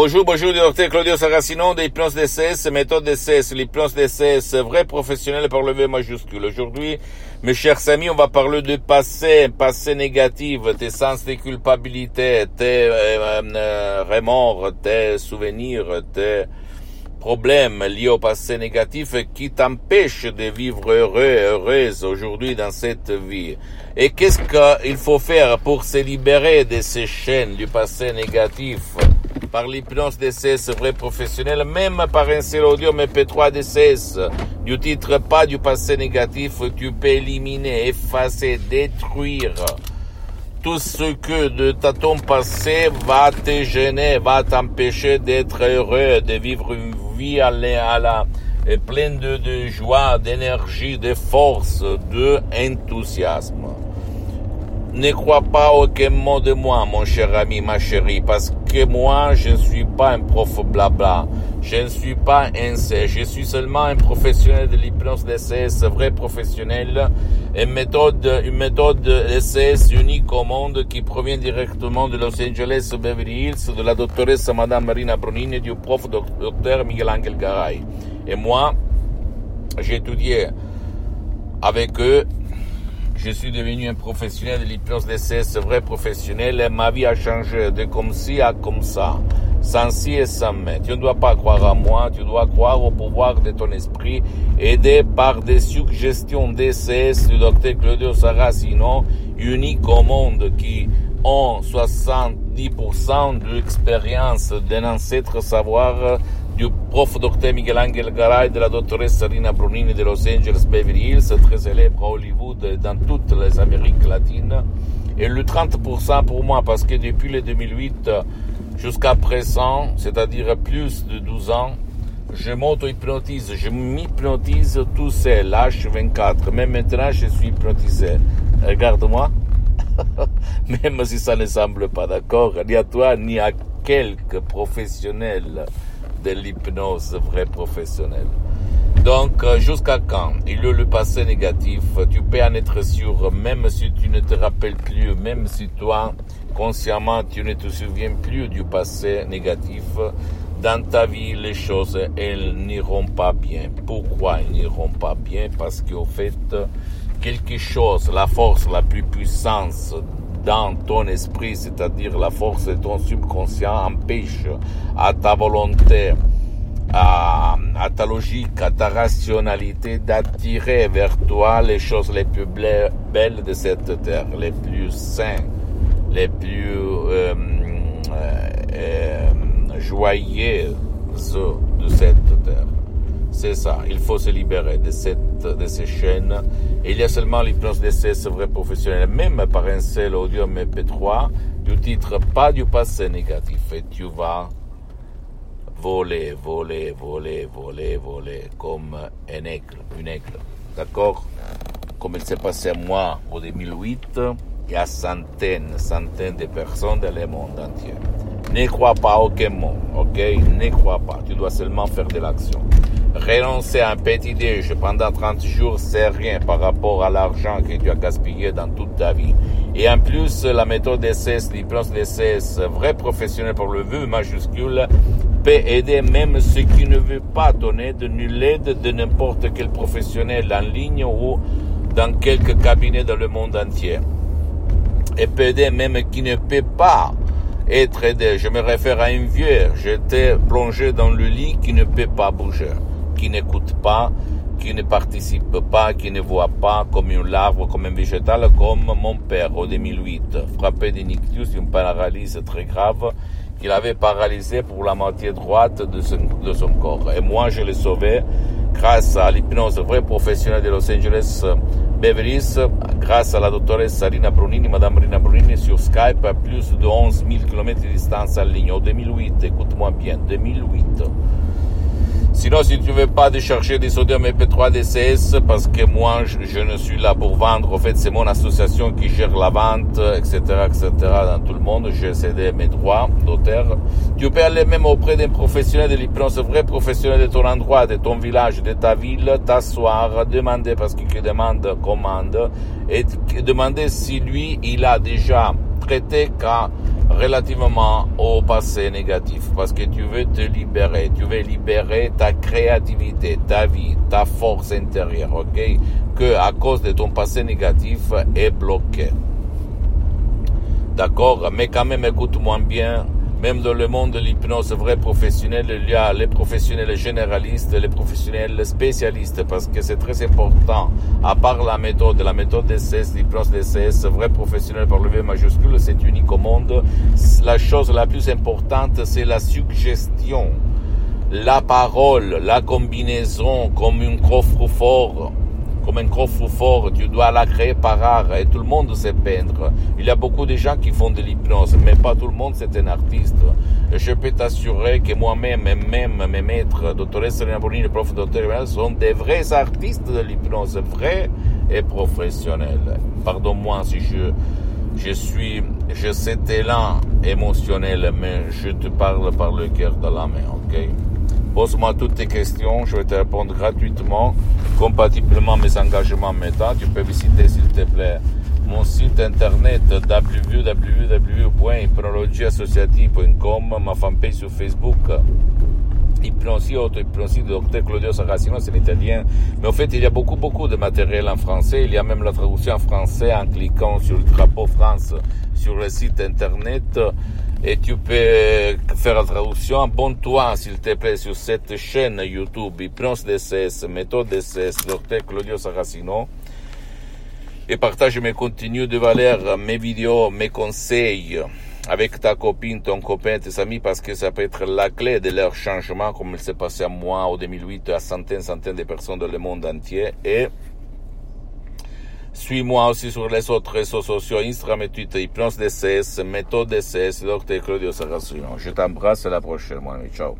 Bonjour, docteur Claudio Saracino de Hypnose DCS, méthode DCS, l'hypnose DCS, vrai professionnel par le V majuscule. Aujourd'hui, mes chers amis, on va parler de passé négatif, tes sens de culpabilité, tes remords, tes souvenirs, tes problèmes liés au passé négatif qui t'empêchent de vivre heureux, heureuse aujourd'hui dans cette vie. Et qu'est-ce qu'il faut faire pour se libérer de ces chaînes du passé négatif? Par l'hypnose DCS, vrai professionnel, même par un seul audio MP3 DCS, du titre pas du passé négatif, tu peux éliminer, effacer, détruire tout ce que de ton passé va te gêner, va t'empêcher d'être heureux, de vivre une vie pleine de joie, d'énergie, de force, d'enthousiasme. Ne crois pas aucun mot de moi, mon cher ami, ma chérie, parce que moi, je ne suis pas un prof blabla. Je ne suis pas un C. Je suis seulement un professionnel de l'hypnose DCS, vrai professionnel, une méthode DCS unique au monde qui provient directement de Los Angeles, Beverly Hills, de la doctoresse Madame Marina Brunini et du prof docteur Miguel Angel Garay. Et moi, j'ai étudié avec eux. Je suis devenu un professionnel de l'hypnose DCS, vrai professionnel, et ma vie a changé de comme ci à comme ça, sans ci et sans mais. Tu ne dois pas croire à moi, tu dois croire au pouvoir de ton esprit, aidé par des suggestions DCS du docteur Claudio Saracino, unique au monde, qui ont 70% de l'expérience d'un ancêtre savoir du prof docteur Miguel Angel Garay, de la dottoressa Rina Brunini de Los Angeles Beverly Hills, très célèbre à Hollywood et dans toutes les Amériques latines. Et le 30% pour moi, parce que depuis le 2008 jusqu'à présent, c'est-à-dire plus de 12 ans, je m'auto-hypnotise, je m'hypnotise tout seul, H24. Même maintenant, je suis hypnotisé. Regarde-moi. Même si ça ne semble pas, d'accord, ni à toi, ni à quelques professionnels de l'hypnose vrai professionnel. Donc, jusqu'à quand il y a le passé négatif, tu peux en être sûr, même si tu ne te rappelles plus, même si toi, consciemment, tu ne te souviens plus du passé négatif, dans ta vie, les choses, elles n'iront pas bien. Pourquoi elles n'iront pas bien? Parce qu'au fait, quelque chose, la force la plus puissante dans ton esprit, c'est-à-dire la force de ton subconscient, empêche à ta volonté, à ta logique, à ta rationalité d'attirer vers toi les choses les plus belles de cette terre, les plus saines, les plus joyeuses de cette terre. C'est ça, il faut se libérer de ces chaînes. Et il y a seulement l'hypnose DCS vrai professionnel, même par un seul audio MP3, du titre pas du passé négatif. Et tu vas voler, comme une aigle. D'accord? Comme il s'est passé à moi en 2008, et à centaines de personnes dans le monde entier. Ne crois pas à aucun mot, ok? Ne crois pas, tu dois seulement faire de l'action. Renoncer à un petit déj pendant 30 jours, c'est rien par rapport à l'argent que tu as gaspillé dans toute ta vie. Et en plus, la méthode DCS, l'hypnose DCS, vrai professionnel pour le V majuscule, peut aider même ceux qui ne veulent pas ton aide, nulle aide de n'importe quel professionnel en ligne ou dans quelques cabinets dans le monde entier. Et peut aider même qui ne peut pas être aidé. Je me réfère à une vieille, j'étais plongé dans le lit qui ne peut pas bouger, qui n'écoute pas, qui ne participe pas, qui ne voit pas, comme une larve, comme un végétal, comme mon père en 2008, frappé d'un ictus, une paralysie très grave, qu'il avait paralysé pour la moitié droite de son corps. Et moi, je l'ai sauvé grâce à l'hypnose vrai professionnel de Los Angeles Beverly Hills, grâce à la doctoresse Rina Brunini, Madame Rina Brunini sur Skype, à plus de 11 000 km de distance en ligne. En 2008, écoute-moi bien, 2008. Sinon, si tu veux pas décharger des sodium EP3 DCS, parce que moi, je ne suis là pour vendre. En fait, c'est mon association qui gère la vente, etc., dans tout le monde. J'ai cédé mes droits d'auteur. Tu peux aller même auprès d'un professionnel de l'hypnose, vrai professionnel de ton endroit, de ton village, de ta ville, t'asseoir, demander, parce qu'il te demande commande, et demander si lui, il a déjà traité relativement au passé négatif, parce que tu veux te libérer, tu veux libérer ta créativité, ta vie, ta force intérieure, ok? Que à cause de ton passé négatif est bloqué. D'accord? Mais quand même, écoute-moi bien, même dans le monde de l'hypnose vrai professionnel, il y a les professionnels généralistes, les professionnels spécialistes, parce que c'est très important. À part la méthode DCS, l'hypnose DCS, vrai professionnel par le V majuscule, c'est unique au monde. La chose la plus importante, c'est la suggestion, la parole, la combinaison comme un coffre-fort. Comme un coffre-fort, tu dois la créer par art et tout le monde sait peindre. Il y a beaucoup de gens qui font de l'hypnose, mais pas tout le monde, c'est un artiste. Je peux t'assurer que moi-même et même mes maîtres, Dr Serena Bonini, le prof Dr, sont des vrais artistes de l'hypnose, vrais et professionnels. Pardonne-moi si j'ai cet élan émotionnel, mais je te parle par le cœur de la main, ok? Pose-moi toutes tes questions, je vais te répondre gratuitement, compatiblement à mes engagements méta. Tu peux visiter, s'il te plaît, mon site internet www.hypnologieassociative.com, ma fanpage sur Facebook, Hypnosie, auto-hypnosie, docteur Claudio Saracino, c'est l'italien. Mais en fait, il y a beaucoup de matériel en français. Il y a même la traduction en français en cliquant sur le drapeau France sur le site internet. Et tu peux faire la traduction. Abonne-toi, s'il te plaît, sur cette chaîne YouTube, Hypnose DCS, Méthode DCS, Dr Claudio Saracino. Et partage mes contenus de valeur, mes vidéos, mes conseils avec ta copine, ton copain, tes amis, parce que ça peut être la clé de leur changement, comme il s'est passé à moi en 2008, à centaines de personnes dans le monde entier. Et suis-moi aussi sur les autres réseaux sociaux, Instagram et Twitter, Hypnose DCS, Méthode DCS, Dr Claudio Saracino. Je t'embrasse, à la prochaine, mon ami. Ciao.